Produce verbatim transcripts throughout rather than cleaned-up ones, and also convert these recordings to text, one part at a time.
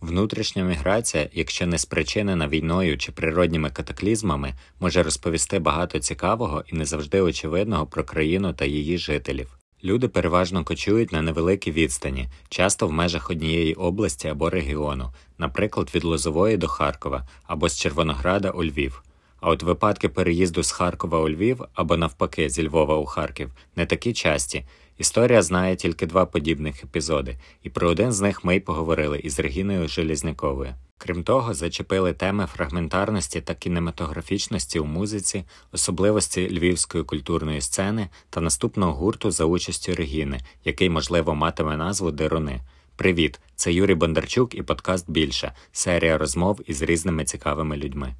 Внутрішня міграція, якщо не спричинена війною чи природніми катаклізмами, може розповісти багато цікавого і не завжди очевидного про країну та її жителів. Люди переважно кочують на невеликій відстані, часто в межах однієї області або регіону, наприклад, від Лозової до Харкова або з Червонограда у Львів. А от випадки переїзду з Харкова у Львів або навпаки зі Львова у Харків не такі часті. Історія знає тільки два подібних епізоди, і про один з них ми й поговорили із Регіною Железняковою. Крім того, зачепили теми фрагментарності та кінематографічності у музиці, особливості львівської культурної сцени та наступного гурту за участю Регіни, який, можливо, матиме назву «Дерони». Привіт, це Юрій Бондарчук і подкаст «Більше» – серія розмов із різними цікавими людьми.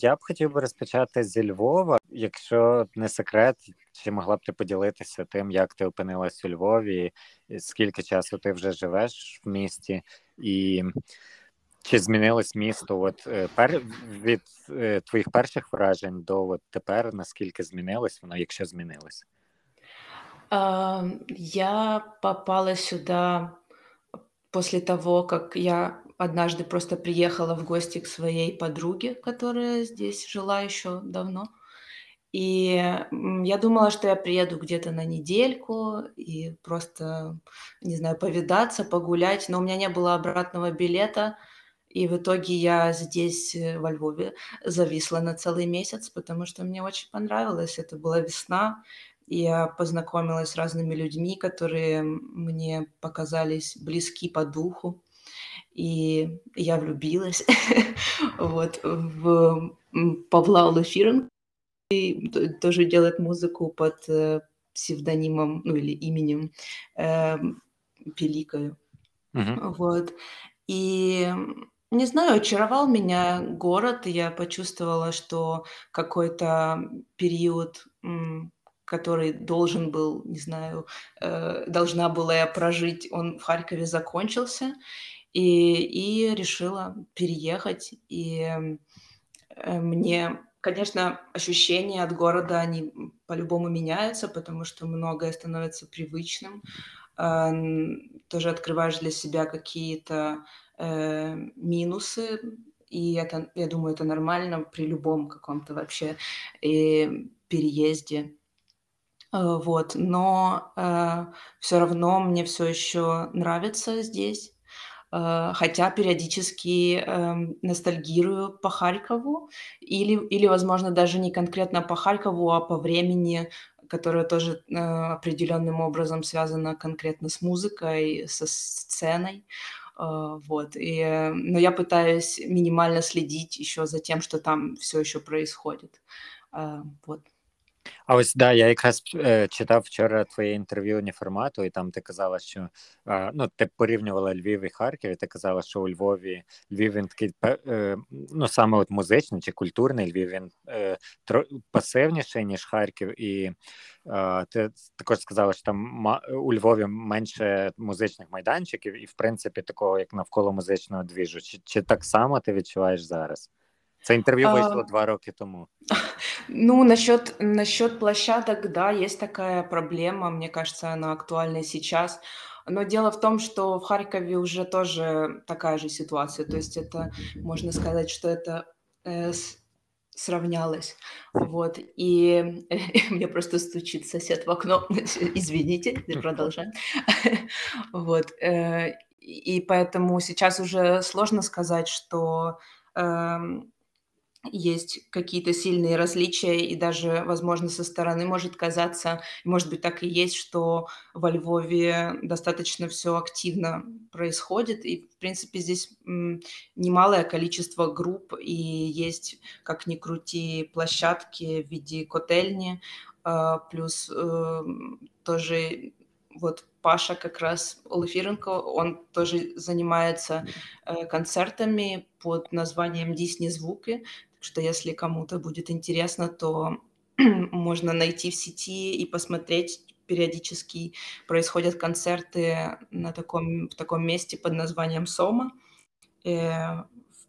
Я б хотів би розпочати зі Львова. Якщо не секрет, чи могла б ти поділитися тим, як ти опинилась у Львові, скільки часу ти вже живеш в місті, і чи змінилось місто от, пер... від твоїх перших вражень до от тепер, наскільки змінилось воно, якщо змінилось? Я попала сюди після того, як я однажды просто приехала в гости к своей подруге, которая здесь жила еще давно. И я думала, что я приеду где-то на недельку и просто, не знаю, повидаться, погулять. Но у меня не было обратного билета. И в итоге я здесь, во Львове, зависла на целый месяц, потому что мне очень понравилось. Это была весна. Я познакомилась с разными людьми, которые мне показались близки по духу. И я влюбилась вот, в Павла Олефіренко, который тоже делает музыку под псевдонимом, ну или именем э, Пеликою. Uh-huh. Вот. И, не знаю, очаровал меня город, и я почувствовала, что какой-то период, который должен был, не знаю, э, должна была я прожить, он в Харькове закончился. И, и решила переехать, и мне, конечно, ощущения от города, они по-любому меняются, потому что многое становится привычным, тоже открываешь для себя какие-то э, минусы, и это, я думаю, это нормально при любом каком-то вообще э, переезде. Вот, но э, все равно мне все еще нравится здесь. Хотя периодически э, ностальгирую по Харькову или, или, возможно, даже не конкретно по Харькову, а по времени, которое тоже э, определенным образом связано конкретно с музыкой, со сценой. Э, вот. И, э, но я пытаюсь минимально следить еще за тем, что там все еще происходит. Э, вот. А ось, да, я якраз е, читав вчора твоє інтерв'ю Неформату, і там ти казала, що е, ну, ти порівнювала Львів і Харків, і ти казала, що у Львові, Львів він такий, е, ну, саме от музичний чи культурний Львів, він е, тро, пасивніший, ніж Харків, і е, ти також сказала, що там у Львові менше музичних майданчиків і, в принципі, такого, як навколо музичного двіжу. Чи, чи так само ти відчуваєш зараз? Це интервью вышло два роки тому. Ну, насчет, насчет площадок, да, есть такая проблема, мне кажется, она актуальна сейчас. Но дело в том, что в Харькове уже тоже такая же ситуация, то есть это, можно сказать, что это э, сравнялось. Вот, и э, мне просто стучит сосед в окно, извините, продолжаем. Вот, э, и поэтому сейчас уже сложно сказать, что... есть какие-то сильные различия, и даже, возможно, со стороны может казаться, может быть, так и есть, что во Львове достаточно все активно происходит, и, в принципе, здесь немалое количество групп, и есть, как ни крути, площадки в виде котельни, плюс тоже... Вот Паша как раз Олефіренко, он тоже занимается э, концертами под названием «Дійсні Звуки», так что если кому-то будет интересно, то можно найти в сети и посмотреть. Периодически происходят концерты на таком, в таком месте под названием «Сома», э,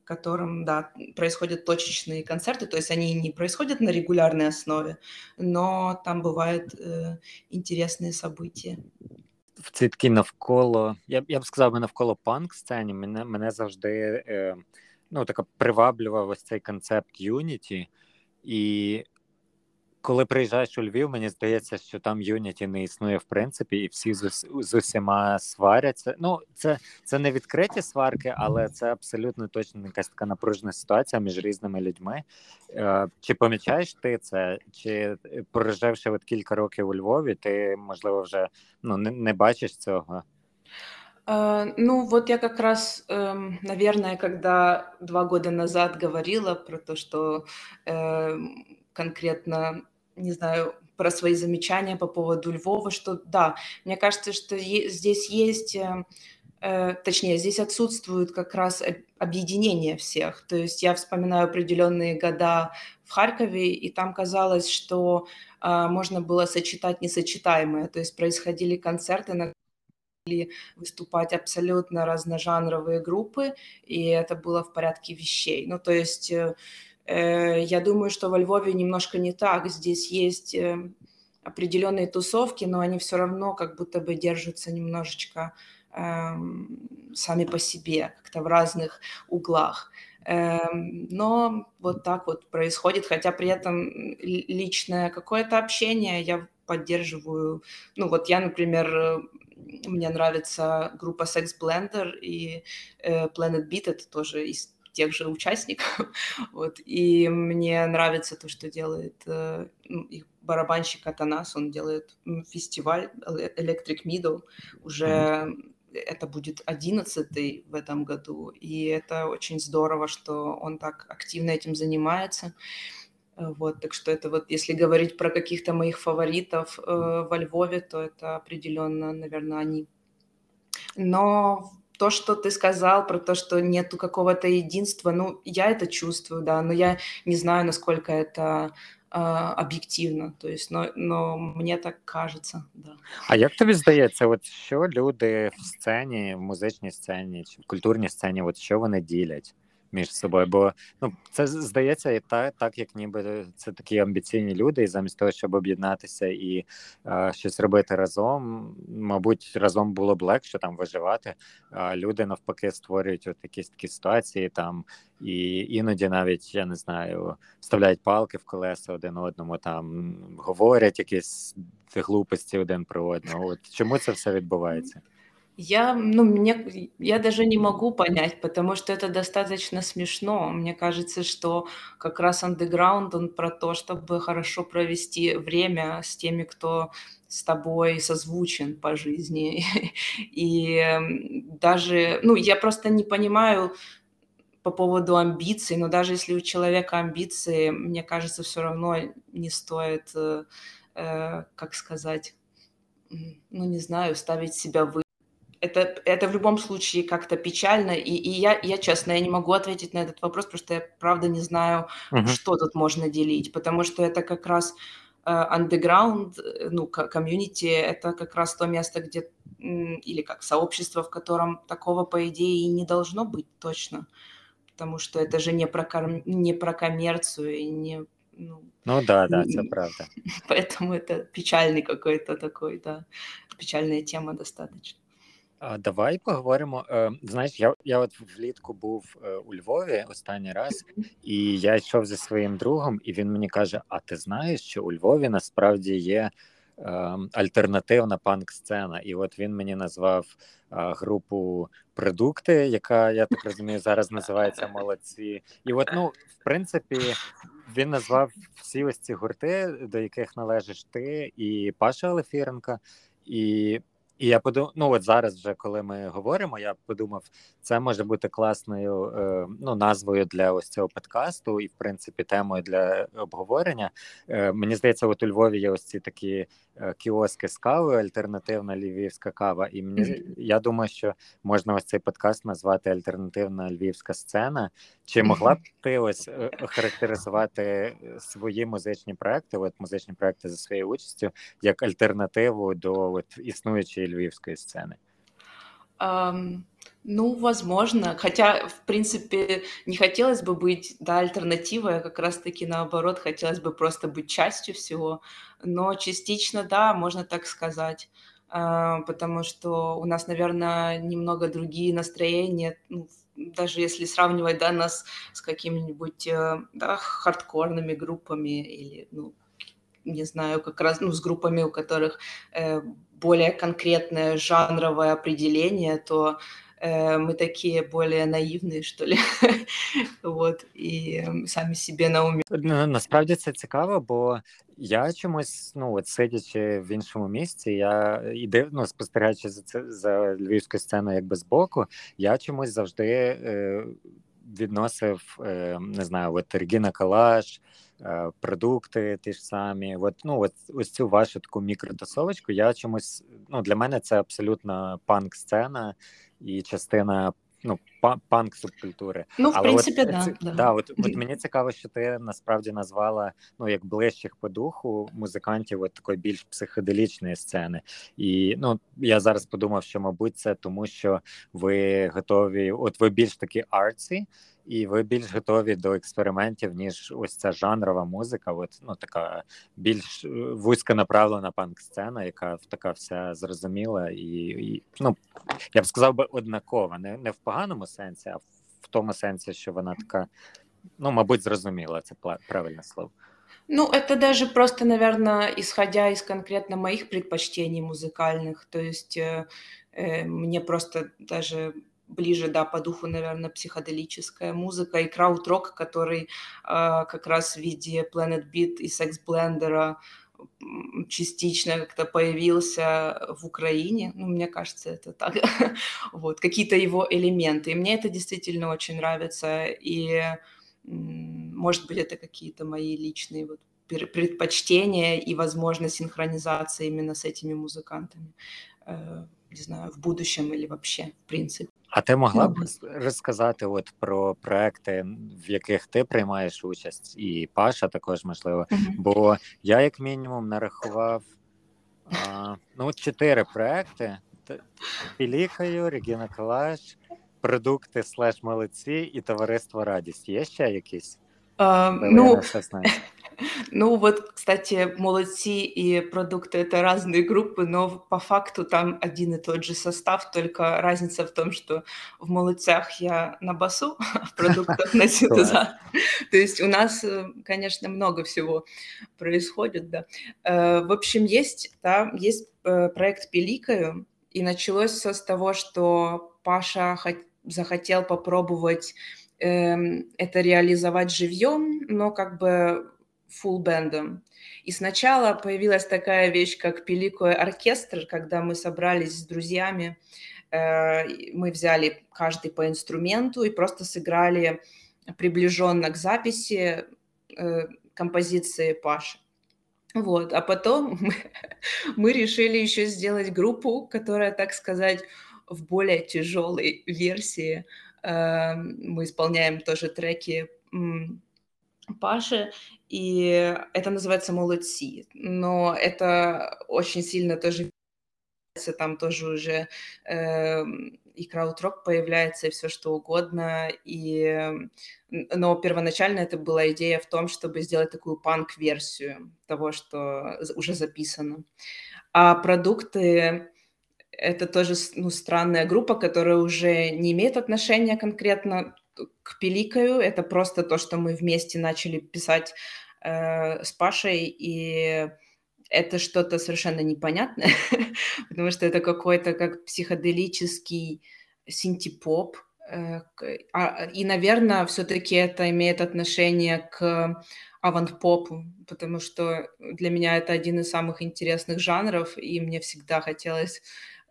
в котором, да, происходят точечные концерты, то есть они не происходят на регулярной основе, но там бывают э, интересные события. в цій такій навколо, я, я б сказав, навколо панк-сцені, мене, мене завжди е, ну, така приваблював ось цей концепт Unity. І коли приїжджаєш у Львів, мені здається, що там Unity не існує в принципі, і всі з, з усіма сваряться. Ну, це, це не відкриті сварки, але це абсолютно точно якась така напружена ситуація між різними людьми. Е, чи помічаєш ти це? Чи, проживши от кілька років у Львові, ти, можливо, вже ну, не, не бачиш цього? Uh, ну, вот я как раз, um, наверное, когда два года назад говорила про то, что uh, конкретно, не знаю, про свои замечания по поводу Львова, что да, мне кажется, что е- здесь есть... Uh, Точнее, здесь отсутствует как раз объединение всех. То есть я вспоминаю определенные года в Харькове, и там казалось, что uh, можно было сочетать несочетаемое. То есть происходили концерты, на выступать абсолютно разножанровые группы, и это было в порядке вещей. Ну, то есть э, я думаю, что во Львове немножко не так. Здесь есть э, определенные тусовки, но они все равно как будто бы держатся немножечко э, сами по себе, как-то в разных углах. Э, но вот так вот происходит, хотя при этом личное какое-то общение я поддерживаю. Ну, вот я, например... Мне нравится группа Sex Blender и э, Planet Beat, это тоже из тех же участников. Вот. И мне нравится то, что делает э, их барабанщик Атанас, он делает фестиваль Electric Meadow, уже mm-hmm. это будет одиннадцатый в этом году, и это очень здорово, что он так активно этим занимается. Вот, так что это вот, если говорить про каких-то моих фаворитов э, во Львове, то это определенно, наверное, они. Но то, что ты сказал про то, что нету какого-то единства, ну, я это чувствую, да, но я не знаю, насколько это э, объективно, то есть, но, но мне так кажется, да. А як тобі здається, от що люди в сцені, в музичній сцені, в культурній сцені, от що вони ділять між собою? Бо ну, це, здається, і та, так, як ніби це такі амбіційні люди, і замість того, щоб об'єднатися і е, щось робити разом, мабуть, разом було б легше там виживати. Е, люди, навпаки, створюють от якісь такі ситуації, там, і іноді навіть, я не знаю, вставляють палки в колеса один одному, там, говорять якісь глупості один про одного. От чому це все відбувається? Я, ну, мне, я даже не могу понять, потому что это достаточно смешно. Мне кажется, что как раз андеграунд, он про то, чтобы хорошо провести время с теми, кто с тобой созвучен по жизни. И даже, ну, я просто не понимаю по поводу амбиций, но даже если у человека амбиции, мне кажется, все равно не стоит, э, как сказать, ну, не знаю, ставить себя в... Это, это в любом случае как-то печально, и, и я, я, честно, я не могу ответить на этот вопрос, потому что я, правда, не знаю, uh-huh. что тут можно делить, потому что это как раз underground, ну, комьюнити, это как раз то место, где, или как сообщество, в котором такого, по идее, и не должно быть точно, потому что это же не про, ком... не про коммерцию, и не... Ну, ну да, да, это правда. Поэтому это печальный какой-то такой, да, печальная тема достаточно. А давай поговоримо. Знаєш, я, я от влітку був у Львові останній раз, і я йшов зі своїм другом, і він мені каже, а ти знаєш, що у Львові насправді є альтернативна панк-сцена. І от він мені назвав групу «Продукти», яка, я так розумію, зараз називається «Молодці». І от, ну, в принципі, він назвав всі ось ці гурти, до яких належиш ти, і Паша Олефіренко, і... І я подумав, ну от зараз вже, коли ми говоримо, я подумав, це може бути класною е, ну, назвою для ось цього подкасту і, в принципі, темою для обговорення. Е, мені здається, от у Львові є ось ці такі е, кіоски з кавою, альтернативна львівська кава. І мені, mm-hmm. я думаю, що можна ось цей подкаст назвати «Альтернативна львівська сцена». Чи могла б ти ось охарактеризувати свої музичні проекти, от музичні проекти за своєю участю, як альтернативу до от, існуючої львівской сцены? Um, ну, возможно. Хотя, в принципе, не хотелось бы быть, да, альтернативой, а как раз-таки наоборот, хотелось бы просто быть частью всего. Но частично, да, можно так сказать. потому что у нас, наверное, немного другие настроения, ну, даже если сравнивать, да, нас с какими-нибудь, да, хардкорными группами или, ну, не знаю, как раз, ну, с группами, у которых э, более конкретное жанровое определение, то э, мы такие более наївні, що ли, вот, і самі собі на умі. Насправді це цікаво, бо я чомусь, ну, от сидячи в іншому місці, я і дивно спостерігаючи за це, за львівську сцену якби збоку, я чомусь завжди е, відносив, е, не знаю, от Regina Collage, продукти ті ж самі, от, ну, от, ось цю вашу таку мікротасовочку, я чомусь, ну, для мене це абсолютно панк-сцена і частина, ну, панк-субкультури. Ну, в але принципі, от, да, ці, да. Да, от, от мені цікаво, що ти насправді назвала, ну, як ближчих по духу музикантів от такої більш психоделічної сцени. І, ну, я зараз подумав, що, мабуть, це тому, що ви готові, от ви більш такі арці, і ви більш готові до експериментів, ніж ось ця жанрова музика, от, ну, така більш вузьконаправлена панк-сцена, яка така вся зрозуміла і, і, ну, я б сказав би, однакова. Не, не в поганому сенсі, а в тому сенсі, що вона така, ну, мабуть, зрозуміла, це правильне слово. Ну, это даже просто, наверное, исходя из конкретно моих предпочтений музыкальных, то есть э, э, мне просто даже ближе, да, по духу, наверное, психоделическая музыка и крауд-рок, который э, как раз в виде Planet Beat и Sex Blender частично как-то появился в Украине. Ну, мне кажется, это так. Вот, какие-то его элементы. И мне это действительно очень нравится. И, может быть, это какие-то мои личные вот предпочтения и, возможно, синхронизация именно с этими музыкантами. Не знаю, в будущем или вообще, в принципе. А ти могла б розказати от про проекти, в яких ти приймаєш участь, і Паша також, можливо, бо я як мінімум нарахував а, ну, чотири проекти: Пелікою, Regina Collage, Продукти слеш Молодці і Товариство Радість. Є ще якісь? Um, ну... Ну вот, кстати, «Молодцы» и «Продукты» — это разные группы, но по факту там один и тот же состав, только разница в том, что в «Молодцах» я на басу, а в «Продуктах» на синтезаторе. То есть у нас, конечно, много всего происходит, да. В общем, есть, да, есть проект «Пеликаю», и началось все с того, что Паша захотел попробовать это реализовать живьем, но как бы фулл-бендом. И сначала появилась такая вещь, как «Пеликой оркестр», когда мы собрались с друзьями, э, мы взяли каждый по инструменту и просто сыграли приближенно к записи э, композиции Паши. Вот. А потом мы, мы решили еще сделать группу, которая, так сказать, в более тяжелой версии. Э, мы исполняем тоже треки м- Паши, и это называется «Молодцы», но это очень сильно тоже, там тоже уже э, и крауд-рок появляется, и все что угодно, и... но первоначально это была идея в том, чтобы сделать такую панк-версию того, что уже записано. А «Продукты» — это тоже, ну, странная группа, которая уже не имеет отношения конкретно к «Пеликаю», это просто то, что мы вместе начали писать э, с Пашей, и это что-то совершенно непонятное, потому что это какой-то как психоделический синти-поп, э, а, и, наверное, все-таки это имеет отношение к авант-попу, потому что для меня это один из самых интересных жанров, и мне всегда хотелось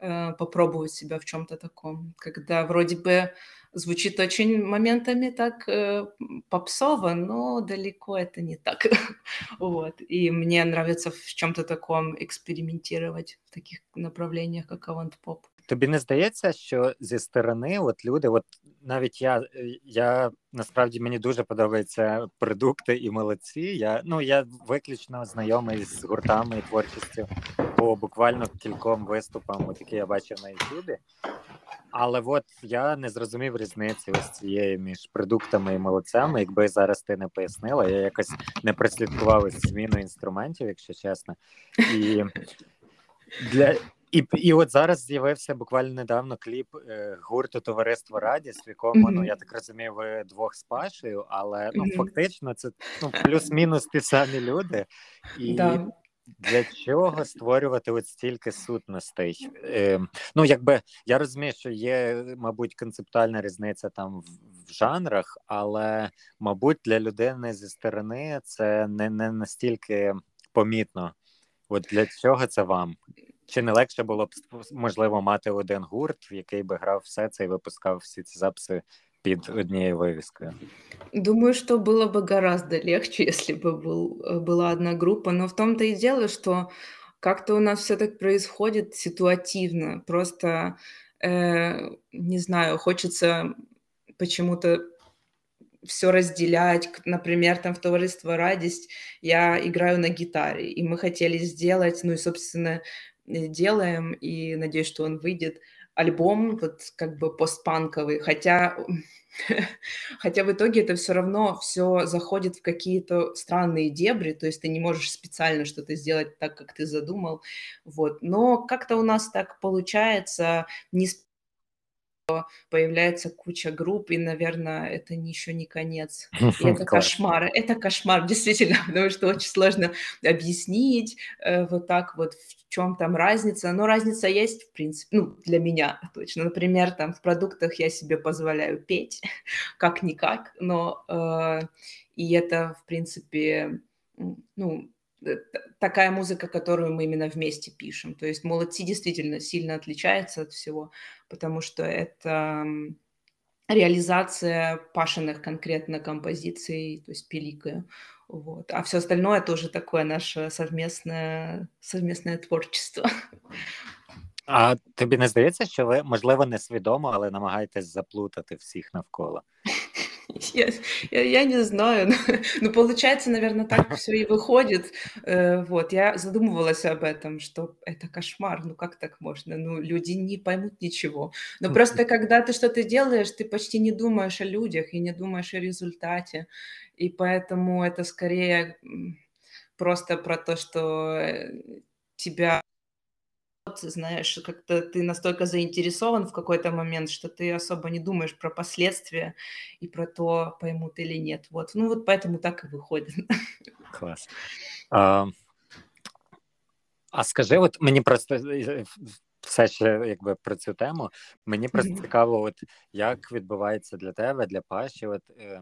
э, попробовать себя в чем-то таком, когда вроде бы звучит очень моментами так э, попсово, но далеко это не так. Вот. И мне нравится в чому-то такому експериментувати в таких направленнях, як авант-поп. Тобі не здається, що зі сторони от люди, от навіть я, я насправді мені дуже подобаються «Продукти» і «Молодці». Я, ну, я виключно знайомий з гуртами і творчістю по буквально кільком виступам, які я бачив на Ютубі. Але от я не зрозумів різниці ось цієї між «Продуктами» і «Молодцями». Якби зараз ти не пояснила, я якось не прослідкував зміну інструментів, якщо чесно. І для... І і от зараз з'явився буквально недавно кліп е, гурту «Товариство Радість», в якому, mm-hmm. ну, я так розумію, ви двох з Пашею, але, ну, mm-hmm. фактично це, ну, плюс-мінус ті самі люди. І да. для чого створювати от стільки сутностей? Е, ну, якби, я розумію, що є, мабуть, концептуальна різниця там в, в жанрах, але, мабуть, для людини зі сторони це не, не настільки помітно. От для чого це вам? Чи не легше було б, можливо, мати один гурт, в який би грав все це і випускав всі ці записи під однією вивіскою? Думаю, что было бы гораздо легче, если бы был, была одна группа. Но в том-то и дело, что как-то у нас все так происходит ситуативно. Просто, э, не знаю, хочется почему-то все разделять. Например, там в «Товариство Радість» я играю на гитаре, и мы хотели сделать, ну и, собственно, делаем, и надеюсь, что он выйдет, альбом вот, как бы постпанковый, хотя, хотя в итоге это все равно все заходит в какие-то странные дебри, то есть ты не можешь специально что-то сделать так, как ты задумал, вот, но как-то у нас так получается, не появляется куча групп, и, наверное, это еще не конец. И это кошмар, это кошмар, действительно, потому что очень сложно объяснить э, вот так вот, в чем там разница. Но разница есть, в принципе, ну, для меня точно. Например, там в продуктах я себе позволяю петь, как-никак, но э, и это, в принципе, ну, такая музыка, которую мы именно вместе пишем. То есть «Молодцы» действительно сильно отличается от всего, потому что это реализация Пашиных конкретно композиций, то есть «Пелікою». Вот. А все остальное тоже такое наше совместное, совместное творчество. А тобі не здається, що ви, можливо, несвідомо, але намагаєтесь заплутати всіх навколо? Я, я, я не знаю, но получается, наверное, так все и выходит. Вот, я задумывалась об этом, что это кошмар, ну как так можно, ну люди не поймут ничего. Но просто когда ты что-то делаешь, ты почти не думаешь о людях и не думаешь о результате, и поэтому это скорее просто про то, что тебя... знаешь, как-то ты настолько заинтересован в какой-то момент, что ты особо не думаешь про последствия и про то, поймут или нет. Вот. Ну вот поэтому так и выходит. Класс. А, а скажи, вот мені просто все ще якби про цю тему, мені просто mm-hmm. цікаво, от як відбувається для тебе, для Паші, от... Е...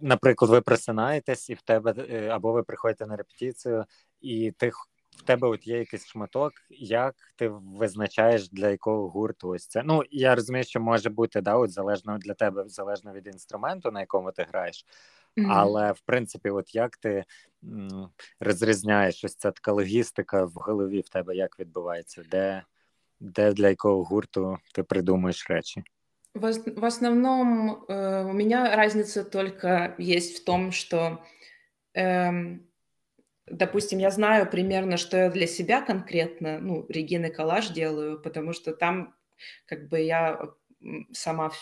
Наприклад, ви просинаєтесь і в тебе, або ви приходите на репетицію, і ти... В тебе от є якийсь шматок, як ти визначаєш, для якого гурту ось це? Ну, я розумію, що може бути, да, от залежно для тебе, залежно від інструменту, на якому ти граєш, mm-hmm. але, в принципі, от як ти м- розрізняєш ось ця така логістика в голові в тебе, як відбувається? Де, де для якого гурту ти придумуєш речі? В, в основном э, у меня разница только есть в том, что... Э, Допустим, я знаю примерно, что я для себя конкретно, ну, Regina Collage делаю, потому что там как бы я сама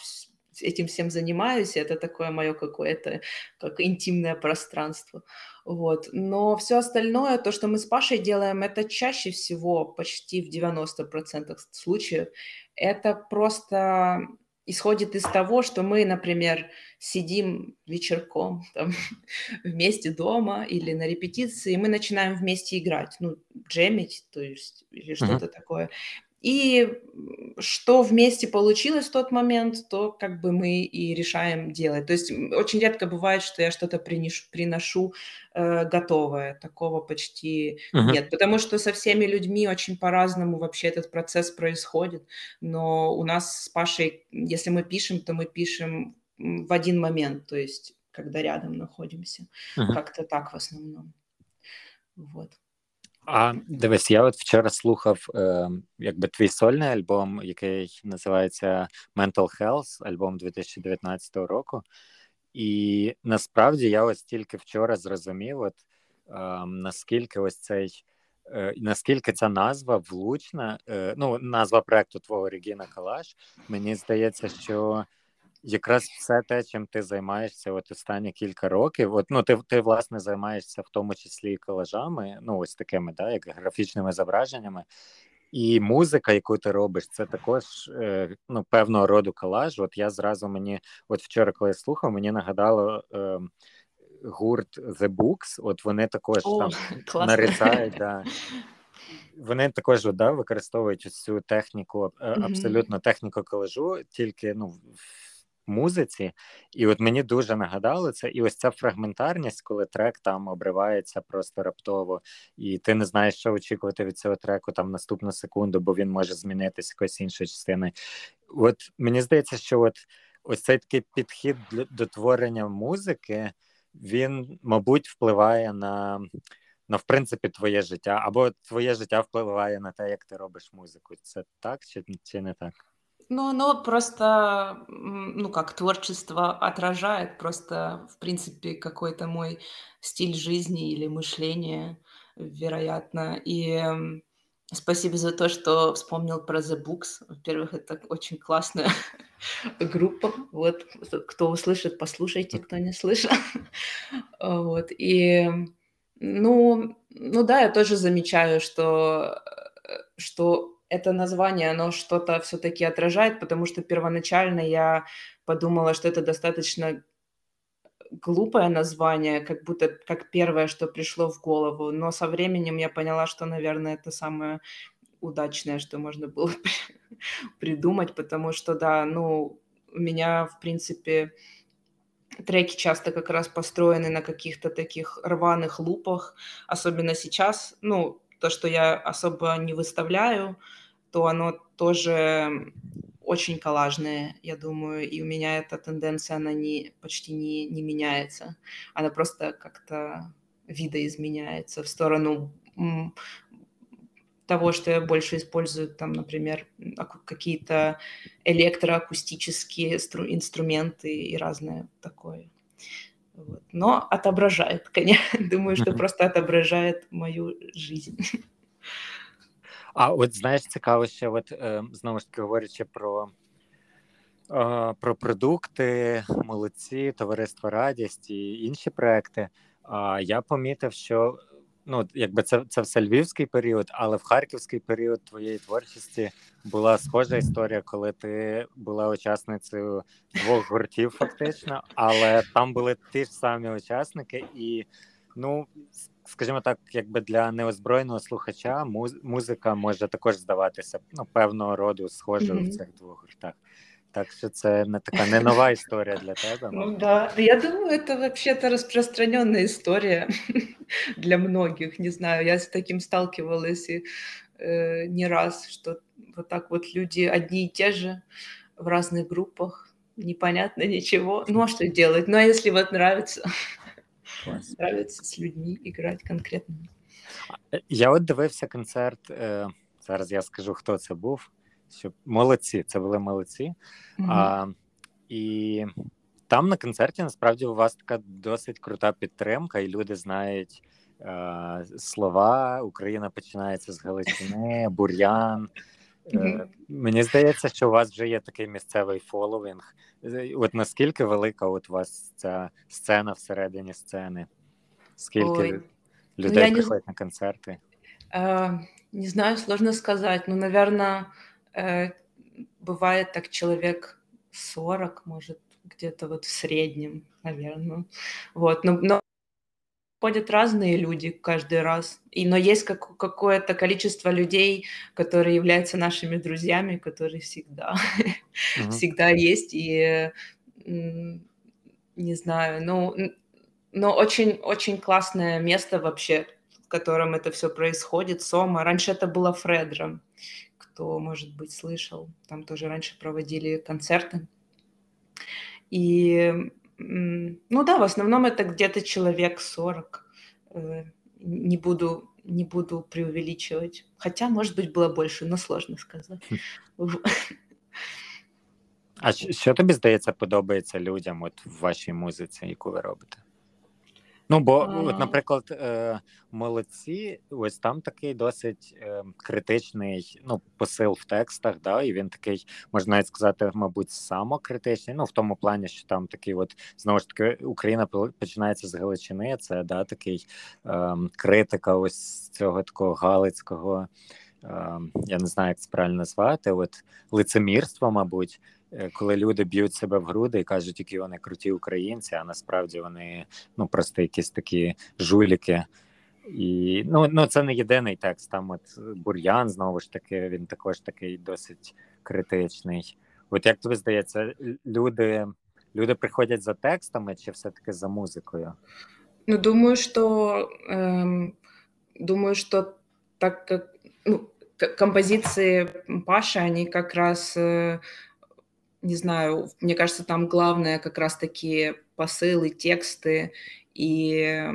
этим всем занимаюсь, это такое мое какое-то, как интимное пространство, вот. Но все остальное, то, что мы с Пашей делаем, это чаще всего, почти в девяносто процентов случаев, это просто... исходит из того, что мы, например, сидим вечерком там, вместе дома или на репетиции, и мы начинаем вместе играть, ну, джемить, то есть, или что-то uh-huh. такое. И что вместе получилось в тот момент, то как бы мы и решаем делать. То есть очень редко бывает, что я что-то принеш, приношу э, готовое. Такого почти uh-huh. нет. Потому что со всеми людьми очень по-разному вообще этот процесс происходит. Но у нас с Пашей, если мы пишем, то мы пишем в один момент. То есть когда рядом находимся. Uh-huh. Как-то так в основном. Вот. А дивись, я от вчора слухав е, якби твій сольний альбом, який називається Mental Health, альбом дві тисячі дев'ятнадцятого року. І насправді я ось тільки вчора зрозумів, от е, наскільки ось цей е, наскільки ця назва влучна, е, ну, назва проекту твого Regina Collage, мені здається, що якраз все те, чим ти займаєшся от останні кілька років, от, ну, ти, ти, власне, займаєшся в тому числі і колажами, ну, ось такими, да, як графічними зображеннями, І музика, яку ти робиш, це також ну, певного роду колаж. От я зразу мені, от вчора, коли я слухав, мені нагадало е, гурт The Books. От вони також О, там класно. нарицають. Да. Вони також да, використовують цю техніку, mm-hmm. абсолютно техніку колажу, тільки ну, в музиці. І от мені дуже нагадало це. І ось ця фрагментарність, коли трек там обривається просто раптово, і ти не знаєш, що очікувати від цього треку там наступну секунду, бо він може змінитися якоюсь іншою частиною. От мені здається, що от ось цей такий підхід для, до творення музики, він, мабуть, впливає на... Ну, в принципі, твоє життя, або твоє життя впливає на те, як ти робиш музику. Це так чи, чи не так? Ну, оно просто, ну, как творчество отражает просто, в принципе, какой-то мой стиль жизни или мышления, вероятно. И спасибо за то, что вспомнил про The Books. Во-первых, это очень классная группа. Вот, кто услышит, послушайте, кто не слышал. Вот, и... Ну, ну да, я тоже замечаю, что, что это название, оно что-то все-таки отражает, потому что первоначально я подумала, что это достаточно глупое название, как будто как первое, что пришло в голову. Но со временем я поняла, что, наверное, это самое удачное, что можно было придумать, потому что, да, ну, у меня, в принципе... Треки часто как раз построены на каких-то таких рваных лупах, особенно сейчас. Ну, то, что я особо не выставляю, то оно тоже очень коллажное, я думаю. И у меня эта тенденция, она не, почти не, не меняется. Она просто как-то видоизменяется в сторону того, что я больше использую, там, например, какие-то электроакустические стру- инструменты и разное такое. Вот. Но отображает, конечно, думаю, что просто отображает мою жизнь. А от, знаєш, цікаво ще, от, знову ж таки, говорячи про, про продукти, молодці, товариство радість і інші проекти, я помітив, що ну, якби це, це все львівський період, але в харківський період твоєї творчості була схожа історія, коли ти була учасницею двох гуртів фактично, але там були ті ж самі учасники і, ну, скажімо так, якби для неозброєного слухача музика може також здаватися, ну, певного роду схожою mm-hmm. в цих двох гуртах. Так что это не такая не новая история для тебя. Ну да, я думаю, это вообще-то распространенная история для многих. Не знаю, я с таким сталкивалась и, э, не раз, что вот так вот люди одни и те же в разных группах, непонятно ничего. Ну а что делать? Ну а если вот нравится, нравится с людьми играть конкретно. Я вот дивився концерт, э, зараз я скажу, хто це був. Що молодці, це були молодці. Mm-hmm. А, і там на концерті насправді у вас така досить крута підтримка, і люди знають а, слова «Україна починається з Галичини», «Бур'ян». Mm-hmm. Е, мені здається, що у вас вже є такий місцевий фоловінг. От наскільки велика от у вас ця сцена всередині сцени? Скільки Ой. людей ну, приходять не... на концерти? Uh, не знаю, сложно сказати. Ну, наверное... Бывает так человек сорок, может, где-то вот в среднем, наверное. Вот. Но, но ходят разные люди каждый раз. И, но есть как, какое-то количество людей, которые являются нашими друзьями, которые всегда, uh-huh. всегда есть. И не знаю, ну, но очень-очень классное место вообще, в котором это все происходит. Сома. Раньше это было Фредро. Кто, может быть, слышал. Там тоже раньше проводили концерты. И, ну да, в основном это где-то человек сорок. Не буду, не буду преувеличивать. Хотя, может быть, было больше, но сложно сказать. А що тобі, здається, подобається людям от в вашій музиці, яку ви робите? Ну, бо, от, наприклад, молодці, ось там такий досить критичний ну, посил в текстах, да, і він такий, можна навіть сказати, мабуть, самокритичний, ну, в тому плані, що там такий, от, знову ж таки, Україна починається з Галичини, це, да, такий ем, критика ось цього такого галицького я не знаю, як це правильно назвати, от лицемірство, мабуть, коли люди б'ють себе в груди і кажуть, які вони круті українці, а насправді вони, ну, просто якісь такі жуліки. І, ну, ну, це не єдиний текст, там от Бур'ян, знову ж таки, він також такий досить критичний. От як тобі здається, люди, люди приходять за текстами чи все-таки за музикою? Ну, думаю, что, эм, думаю, что так как, ну, композиции Паши, они как раз, э, не знаю, мне кажется, там главное как раз такие посылы, тексты и, э,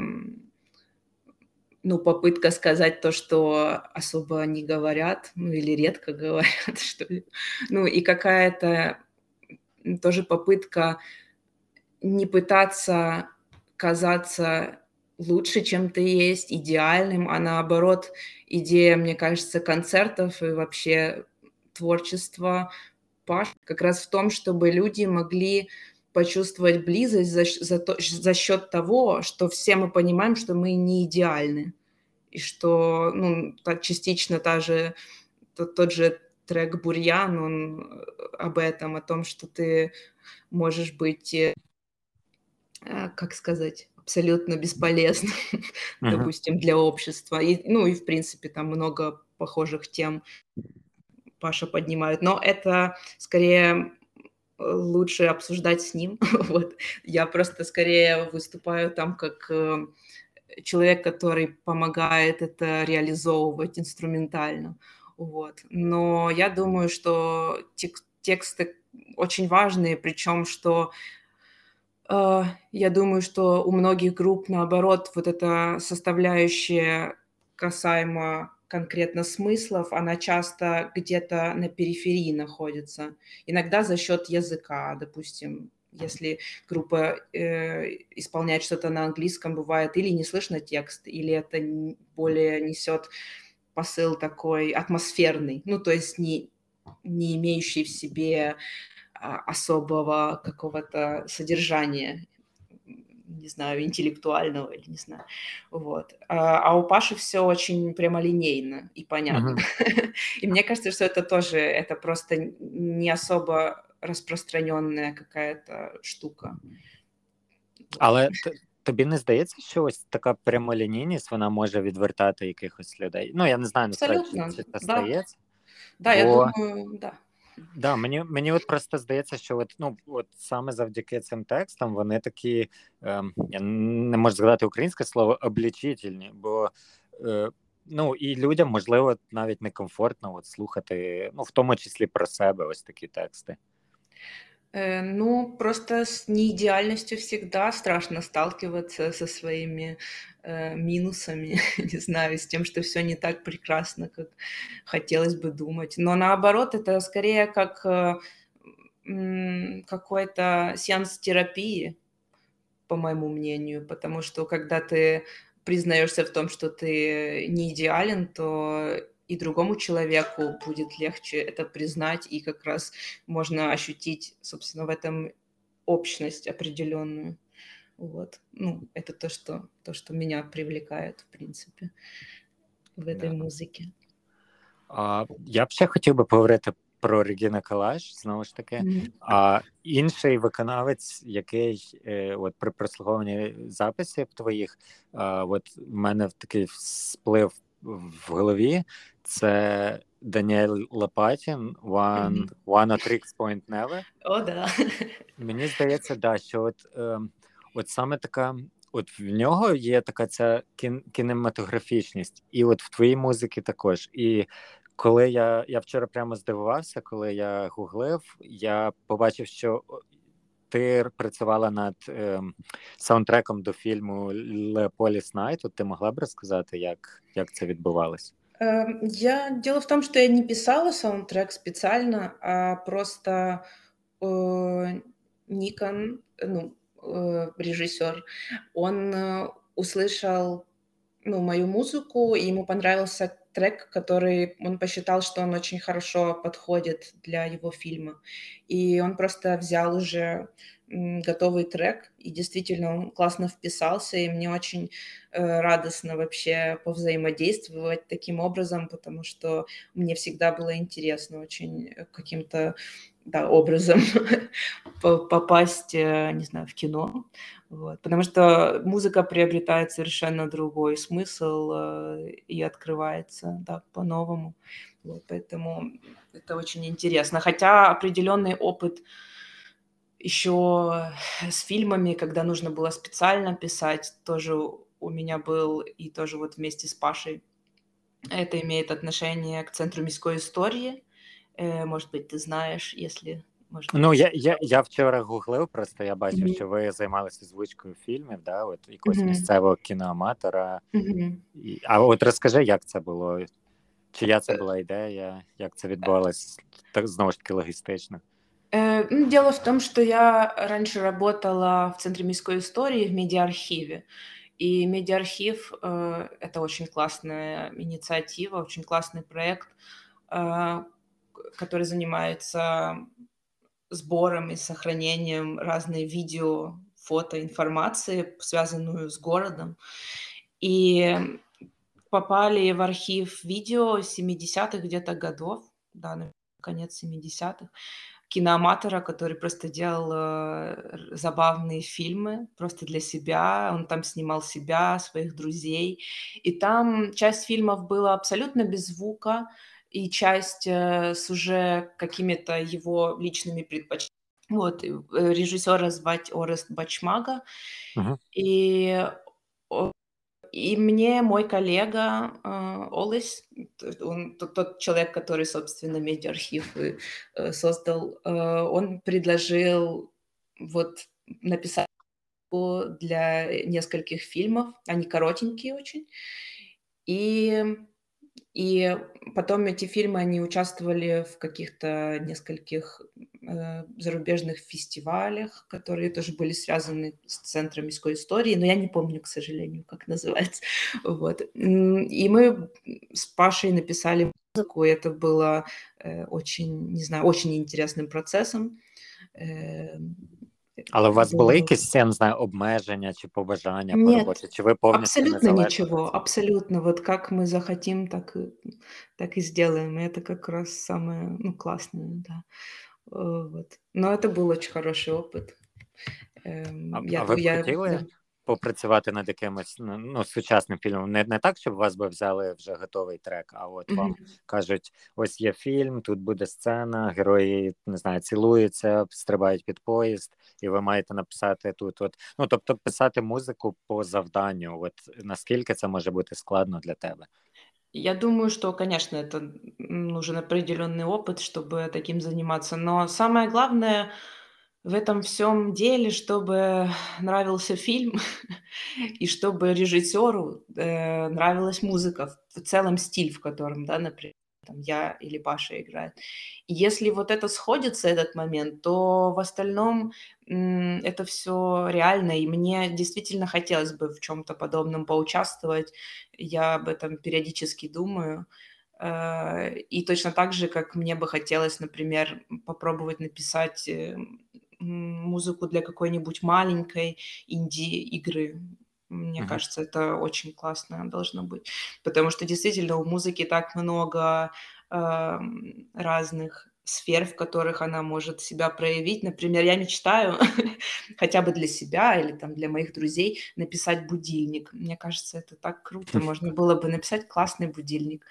ну, попытка сказать то, что особо не говорят, ну, или редко говорят, что ли. Ну, и какая-то тоже попытка не пытаться казаться лучше, чем ты есть, идеальным, а наоборот, идея, мне кажется, концертов и вообще творчества Паш как раз в том, чтобы люди могли почувствовать близость за, за, то, за счет того, что все мы понимаем, что мы не идеальны, и что, ну, так, частично та же, тот, тот же трек «Бурьян», он об этом, о том, что ты можешь быть... как сказать, абсолютно бесполезным, uh-huh. допустим, для общества. И, ну и, в принципе, там много похожих тем Паша поднимает. Но это скорее лучше обсуждать с ним. Вот. Я просто скорее выступаю там как человек, который помогает это реализовывать инструментально. Вот. Но я думаю, что тек- тексты очень важные, причем что... Uh, я думаю, что у многих групп, наоборот, вот эта составляющая касаемо конкретно смыслов, она часто где-то на периферии находится. Иногда за счет языка, допустим, если группа э, исполняет что-то на английском, бывает или не слышно текст, или это более несет посыл такой атмосферный, ну, то есть не, не имеющий в себе... особого какого-то содержания, не знаю, интеллектуального или не знаю, вот. А у Паши все очень прямолинейно и понятно. Uh-huh. И мне кажется, что это тоже, это просто не особо распространенная какая-то штука. Але тобі не здається, що ось така прямолінійність, вона може відвертати якихось людей? Ну, я не знаю, абсолютно, чи це стається. Да, я думаю, да. Да, мені, мені от просто здається, що от, ну, от саме завдяки цим текстам вони такі, е, я не можу згадати українське слово, облічительні, бо е, ну, і людям, можливо, навіть некомфортно от слухати, ну, в тому числі про себе ось такі тексти. Е, ну, просто з неідеальністю завжди страшно сталкиватися зі своїми е, мінусами, не знаю, з тим, що все не так прекрасно, як хотілося б думати. Но наоборот, це скоріше як какой-то сеанс терапії, по моєму мнению, потому що коли ти признаєшся в тому, що ти не ідеален, то и другому человеку будет легче это признать, и как раз можно ощутить, собственно, в этом общность определенную. Вот. Ну, это то, что, то, что меня привлекает, в принципе, в этой да. музыке. А, я б ще хотів би поговорити про Regina Collage, знову ж таки. Mm-hmm. А інший виконавець, який е, от при прослуховуванні записів твоїх, е, от в мене такий сплив в голові, це Даніель Лопатін, One, Oneohtrix Point Never. О, да. Мені здається, да, що от, е, от саме така, от в нього є така ця кін, кінематографічність, і от в твоїй музиці також. І коли я, я вчора прямо здивувався, коли я гуглив, я побачив, що ти працювала над е, саундтреком до фільму «Леополіс Найт». Ти могла б розказати, як, як це відбувалось? Я... Дело в том, что я не писала саундтрек специально, а просто э, Никон, ну, э, режиссер, он э, услышал, ну, мою музыку, и ему понравился трек, который он посчитал, что он очень хорошо подходит для его фильма. И он просто взял уже готовый трек, и действительно он классно вписался, и мне очень э, радостно вообще повзаимодействовать таким образом, потому что мне всегда было интересно очень каким-то да, образом попасть, не знаю, в кино. Вот. Потому что музыка приобретает совершенно другой смысл э, и открывается да, по-новому. Вот. Поэтому это очень интересно. Хотя определенный опыт еще с фильмами, когда нужно было специально писать, тоже у меня был, и тоже вот вместе с Пашей. Это имеет отношение к Центру міської історії. Может быть, ты знаешь, если... Может, ну, я, я, я вчора гуглив, просто я бачив, mm-hmm. що ви займалися озвучкою фільмів, да, от якогось mm-hmm. місцевого кіноаматора. Mm-hmm. І, а от розкажи, як це було? Чия це була ідея? Як це відбувалось? Так, знову ж таки, логістично. Дело в том, что я раньше работала в Центре міської истории в медиа-архиве. И медиа-архив – это очень классная инициатива, очень классный проект, который занимается сбором и сохранением разной видео, фото, информации, связанную с городом. И попали в архив видео семидесятых где-то годов, да, конец семидесятых, киноаматора, который просто делал э, забавные фильмы просто для себя. Он там снимал себя, своих друзей. И там часть фильмов была абсолютно без звука, и часть э, с уже какими-то его личными предпочтениями. Вот, режиссера звать Орест Бачмага. Uh-huh. И, и мне мой коллега э, Олесь, он тот, тот человек, который, собственно, медиа-архив э, создал, э, он предложил вот написать для нескольких фильмов. Они коротенькие очень. И... И потом эти фильмы, они участвовали в каких-то нескольких э, зарубежных фестивалях, которые тоже были связаны с Центром міської истории, но я не помню, к сожалению, как называется. Вот. И мы с Пашей написали музыку, и это было э, очень, не знаю, очень интересным процессом. Э, Але у вас були якісь, я не знаю, обмеження чи побажання Нет, по роботі? Чи ви повністю незалежні? Абсолютно нічого, абсолютно. Вот как мы захотим, так, так и сделаем. И это как раз самое, ну, классное, да. Вот. Но это был очень хороший опыт. А, я, а ви я, хотіли да. попрацювати над якимось, ну, сучасним фільмом? Не, не так, щоб вас би взяли вже готовий трек, а от вам mm-hmm. кажуть, ось є фільм, тут буде сцена, герої, не знаю, цілуються, стрибають під поїзд, і ви маєте написати тут, от, ну, тобто писати музику по завданню, от наскільки це може бути складно для тебе? Я думаю, что, конечно, это нужен определенный опыт, чтобы таким заниматься, но самое главное в этом всем деле, чтобы нравился фильм и чтобы режиссеру э, нравилась музыка, в целом стиль, в котором, да, например, там я или Паша играет. И если вот это сходится, этот момент, то в остальном м- это все реально. И мне действительно хотелось бы в чем-то подобном поучаствовать. Я об этом периодически думаю. Э- и точно так же, как мне бы хотелось, например, попробовать написать э- музыку для какой-нибудь маленькой инди-игры. Мне mm-hmm. кажется, это очень классно должно быть. Потому что действительно у музыки так много э, разных сфер, в которых она может себя проявить. Например, я мечтаю хотя бы для себя или там, для моих друзей написать будильник. Мне кажется, это так круто. Можно было бы написать классный будильник.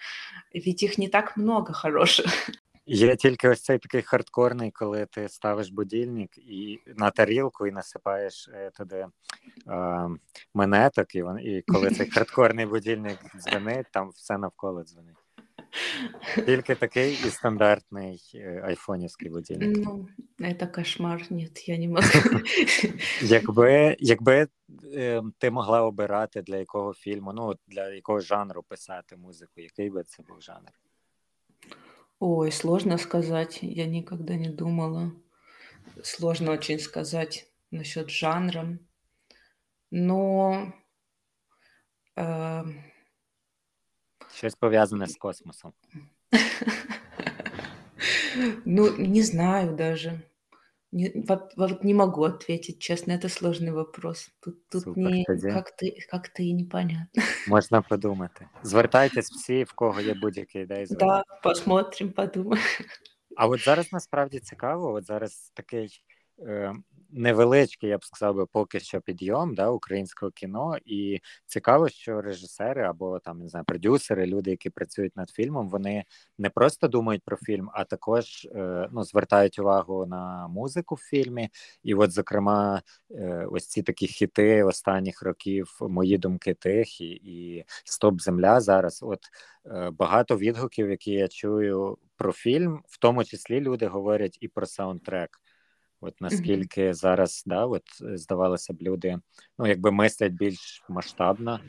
Ведь их не так много хороших. Є тільки ось цей такий хардкорний, коли ти ставиш будильник і на тарілку і насипаєш туди е, монеток, і, і коли цей хардкорний будильник дзвонить, там все навколо дзвонить. Тільки такий і стандартний айфонівський будильник. Ну, це кошмар, ні, я не можу. Якби, якби е, ти могла обирати для якого фільму, ну, для якого жанру писати музику, який би це був жанр? Ой, сложно сказать. Я никогда не думала. Сложно очень сказать насчет жанра. Но э, Щось пов'язане з космосом. Ну, не знаю даже. Не, вот, вот не могу ответить, честно, это сложный вопрос. Тут, тут не, как-то, как-то і непонятно. Можна подумати. Звертайтесь всі, в кого є будь-які ідеї. Так, да, посмотрим, подумаємо. А от зараз насправді цікаво, от зараз такий е, невеличкий, я б сказав би, поки що підйом, да, українського кіно, і цікаво, що режисери або там, не знаю, продюсери, люди, які працюють над фільмом, вони не просто думають про фільм, а також е, ну, звертають увагу на музику в фільмі. І от, зокрема, е, ось ці такі хіти останніх років «Мої думки тихі» і «Стоп-земля» зараз, от е, багато відгуків, які я чую про фільм, в тому числі люди говорять і про саундтрек. От наскільки mm-hmm. зараз, да, от, здавалося б, люди, ну, якби мислять більш масштабно,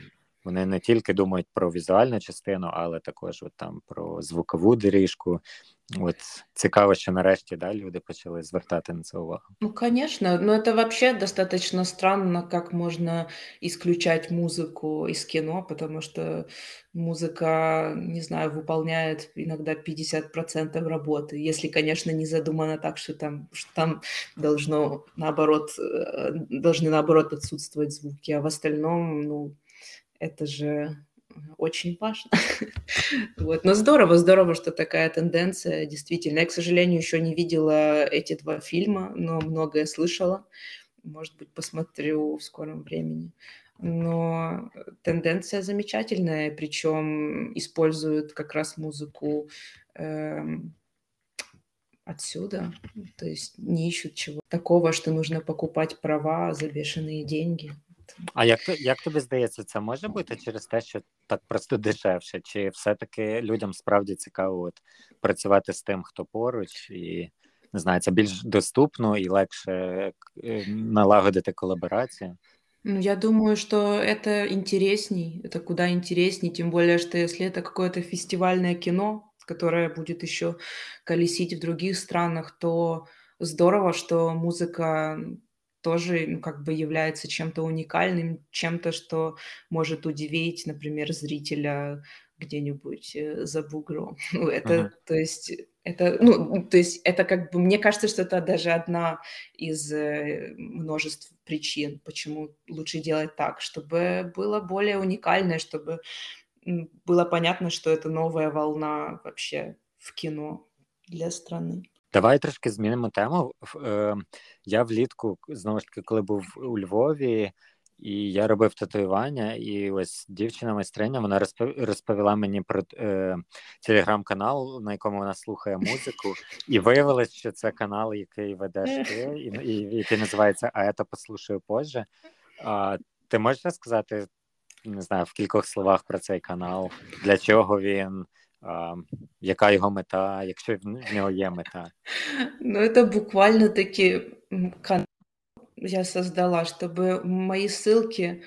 вони не тільки думають про візуальну частину, але також от, там, про звукову доріжку. От цікаво, що нарешті, да, люди почали звертати на це увагу. Ну, конечно, но это вообще достаточно странно, как можно исключать музыку из кино, потому что музыка, не знаю, выполняет иногда пятьдесят процентов работы, если, конечно, не задумано так, что там, что там должно, наоборот, должны, наоборот, отсутствовать звуки, а в остальном, ну, это же... Очень важно. Вот. Но здорово, здорово, что такая тенденция, действительно. Я, к сожалению, еще не видела эти два фильма, но многое слышала. Может быть, посмотрю в скором времени. Но тенденция замечательная, причем используют как раз музыку эм, отсюда. То есть не ищут чего такого, что нужно покупать права за бешеные деньги. А як, як тобі здається, це може бути через те, що так просто дешевше? Чи все-таки людям справді цікаво от, працювати з тим, хто поруч, і, не знаю, це більш доступно і легше налагодити колаборацію? Я думаю, что это интересней, это куда интересней, тем более, что если это какое-то фестивальное кино, которое будет еще колесить в других странах, то здорово, что музыка... тоже, ну, как бы является чем-то уникальным, чем-то, что может удивить, например, зрителя где-нибудь за бугром. Ну, это, ага. то есть, это, ну, то есть, это как бы, мне кажется, что это даже одна из множеств причин, почему лучше делать так, чтобы было более уникальное, чтобы было понятно, что это новая волна вообще в кино для страны. Давай трошки змінимо тему. Я влітку, знову ж таки, коли був у Львові, і я робив татуювання, і ось дівчина-майстриня, вона розповіла мені про е, телеграм-канал, на якому вона слухає музику, і виявилось, що це канал, який ведеш ти, і, і, який називається «А я то послушаю позже». А, ти можеш розказати, не знаю, в кількох словах про цей канал, для чого він? Uh, яка його мета, якщо в нього є мета? Ну, это буквально таки канал я создала, чтобы мои ссылки,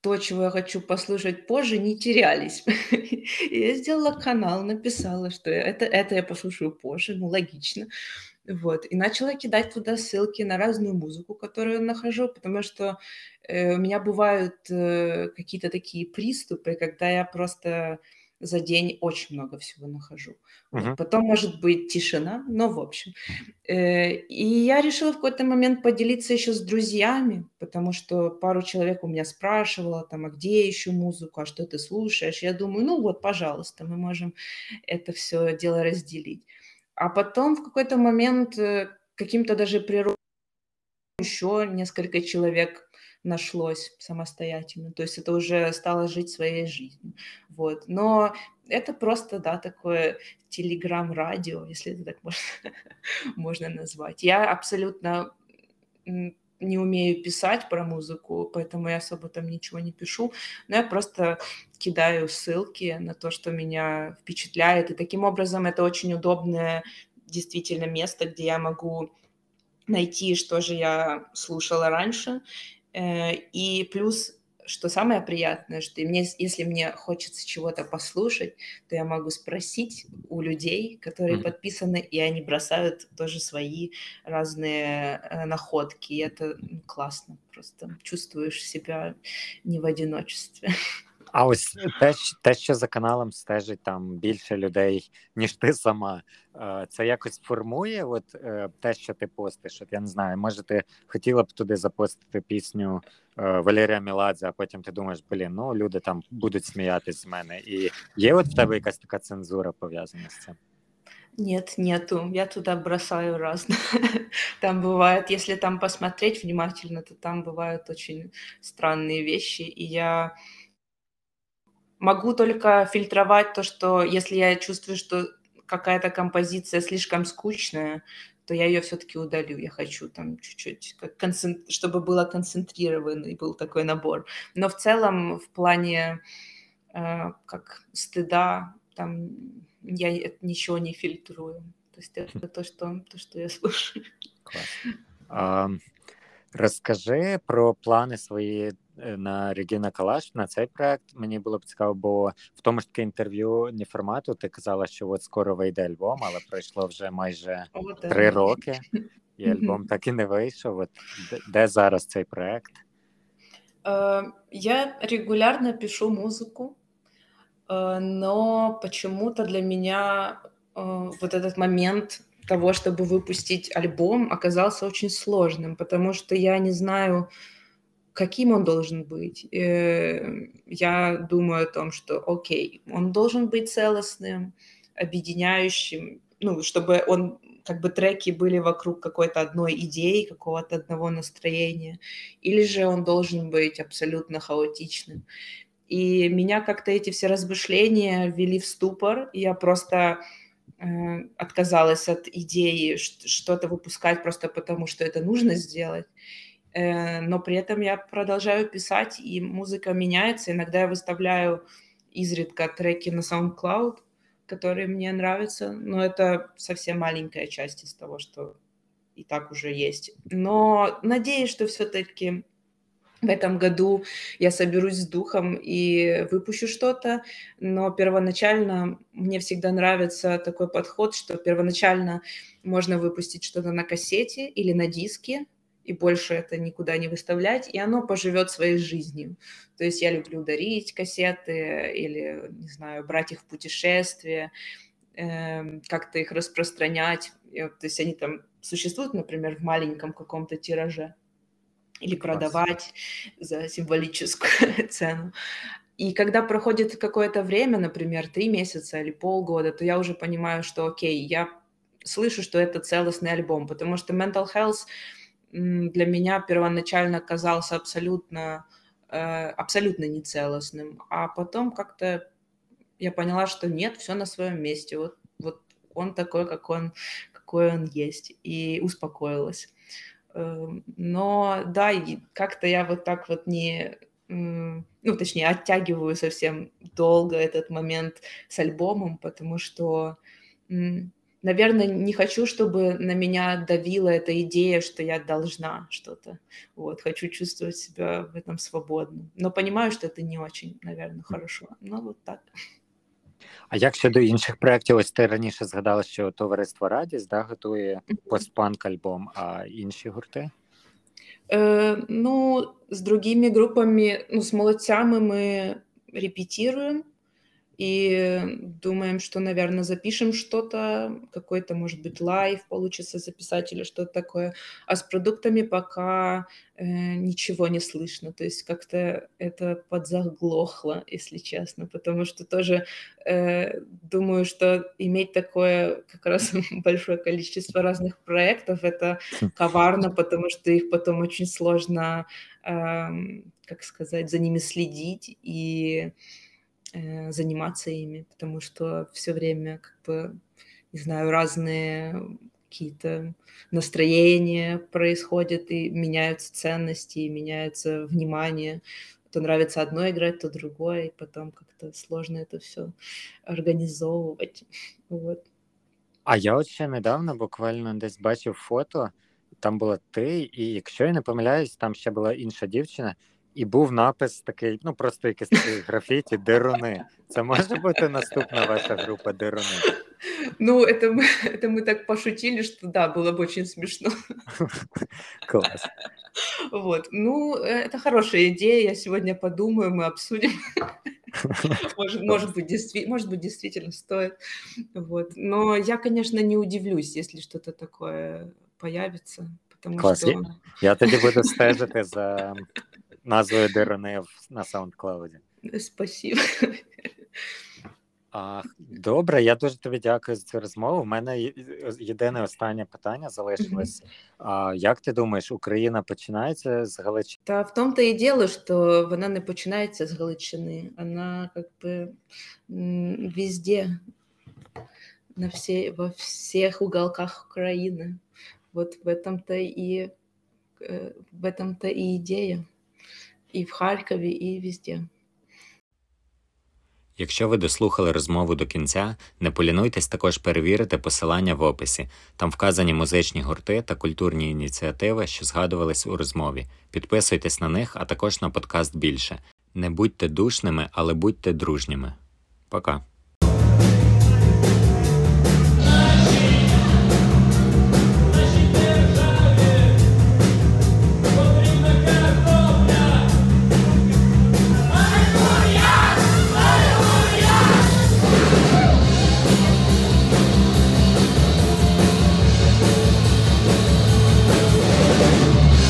то, чего я хочу послушать позже, не терялись. Я сделала канал, написала, что это, это я послушаю позже, ну, логично. Вот. И начала кидать туда ссылки на разную музыку, которую нахожу, потому что э, у меня бывают э, какие-то такие приступы, когда я просто... за день очень много всего нахожу. Uh-huh. Потом может быть тишина, но в общем. И я решила в какой-то момент поделиться еще с друзьями, потому что пару человек у меня спрашивало, там, а где я ищу музыку, а что ты слушаешь? Я думаю, ну вот, пожалуйста, мы можем это все дело разделить. А потом в какой-то момент каким-то даже природным еще несколько человек нашлось самостоятельно, то есть это уже стало жить своей жизнью, вот, но это просто, да, такое телеграм-радио, если это так можно, можно назвать. Я абсолютно не умею писать про музыку, поэтому я особо там ничего не пишу, но я просто кидаю ссылки на то, что меня впечатляет, и таким образом это очень удобное действительно место, где я могу найти, что же я слушала раньше. И плюс, что самое приятное, что мне, если мне хочется чего-то послушать, то я могу спросить у людей, которые mm-hmm. подписаны, и они бросают тоже свои разные находки. И это классно, просто чувствуешь себя не в одиночестве. А ось те, те, що за каналом стежить там більше людей, ніж ти сама, це якось формує от те, що ти постиш? От я не знаю, може ти хотіла б туди запостити пісню Валерія Меладзе, а потім ти думаєш, блін, ну люди там будуть сміятись з мене. І є от в тебе якась така цензура пов'язана з цим? Нет, нету. Я туда бросаю разное. Там бывает, если там посмотреть внимательно, то там бывают очень странные вещи. И я могу только фильтровать то, что если я чувствую, что какая-то композиция слишком скучная, то я ее все-таки удалю. Я хочу там чуть-чуть, как концентр... чтобы было концентрированный был такой набор. Но в целом в плане э, как стыда там... Я ничего не фильтрую. То есть это то, что, то, что я слушаю. А, розкажи про плани свої на Regina Collage, на цей проект. Мені було б цікаво, бо в тому ж таки інтерв'ю Неформату ти казала, що от скоро вийде альбом, але пройшло вже майже три роки, і альбом так і не вийшов. От де зараз цей проект? Я регулярно пишу музику. Но почему-то для меня э, вот этот момент того, чтобы выпустить альбом, оказался очень сложным, потому что я не знаю, каким он должен быть. Э, я думаю о том, что окей, он должен быть целостным, объединяющим, ну, чтобы он, как бы треки были вокруг какой-то одной идеи, какого-то одного настроения, или же он должен быть абсолютно хаотичным. И меня как-то эти все размышления ввели в ступор, и я просто э, отказалась от идеи что-то выпускать просто потому, что это нужно сделать. Э, но при этом я продолжаю писать, и музыка меняется. Иногда я выставляю изредка треки на SoundCloud, которые мне нравятся, но это совсем маленькая часть из того, что и так уже есть. Но надеюсь, что все-таки... В этом году я соберусь с духом и выпущу что-то, но первоначально мне всегда нравится такой подход, что первоначально можно выпустить что-то на кассете или на диске, и больше это никуда не выставлять, и оно поживет своей жизнью. То есть я люблю дарить кассеты или, не знаю, брать их в путешествие, как-то их распространять. То есть они там существуют, например, в маленьком каком-то тираже. Или продавать за символическую цену. И когда проходит какое-то время, например, три месяца или полгода, то я уже понимаю, что окей, я слышу, что это целостный альбом, потому что mental health для меня первоначально казался абсолютно, абсолютно нецелостным, а потом как-то я поняла, что нет, все на своем месте, вот, вот он такой, как он, какой он есть, и успокоилась. Но да, как-то я вот так вот не, ну точнее оттягиваю совсем долго этот момент с альбомом, потому что, наверное, не хочу, чтобы на меня давила эта идея, что я должна что-то. Вот, хочу чувствовать себя в этом свободно. Но понимаю, что это не очень, наверное, хорошо. Но вот так. А як щодо інших проєктів? Ось ти раніше згадала, що Товариство Радість, да, готує постпанк-альбом, а інші гурти? Е, ну, з другими групами, ну, з молодцями ми репетируємо і думаємо, що, мабуть, запишемо щось, якийсь, може бути, лайв вийде записати, або щось таке. А з продуктами поки е, нічого не слышно. Тобто, як-то це підзаглохло, якщо чесно, тому що теж е, думаю, що мати таке, якраз, велике кількість різних проєктів, це коварно, тому що їх потім дуже складно, е, як сказати, за ними слідити і заниматься ими, потому что все время, как бы, не знаю, разные какие-то настроения происходят, и меняются ценности, и меняется внимание. То нравится одно играть, то другое, и потом как-то сложно это все организовывать. Вот. А я от ще недавно буквально десь бачив фото, там була ти, і якщо я не помиляюсь, там ще була інша дівчина, і був напис такий, ну просто якийсь такий графіті, Дерони. Це може бути наступна ваша група Дерони? Ну, это мы, это мы так пошутили, что да, было бы очень смешно. Класс. Вот, ну, это хорошая идея, я сегодня подумаю, мы обсудим. Может, может, быть, действи- может быть, действительно стоит. Вот. Но я, конечно, не удивлюсь, если что-то такое появится. Потому Класс. Что... Я тоді буду стежити за назвою Дерони на SoundCloud. Спасибо. А, добре, я дуже тобі дякую за цю розмову. У мене єдине останнє питання залишилось. А, як ти думаєш, Україна починається з Галичини? Та в тому-то і діло, що вона не починається з Галичини. Вона, як би, везде, на всі, во всіх уголках України. Вот в этом-то и, в этом-то и идея. І в Харкові, і везде. Якщо ви дослухали розмову до кінця, не полінуйтесь також перевірити посилання в описі. Там вказані музичні гурти та культурні ініціативи, що згадувались у розмові. Підписуйтесь на них, а також на подкаст більше. Не будьте душними, але будьте дружніми. Пока.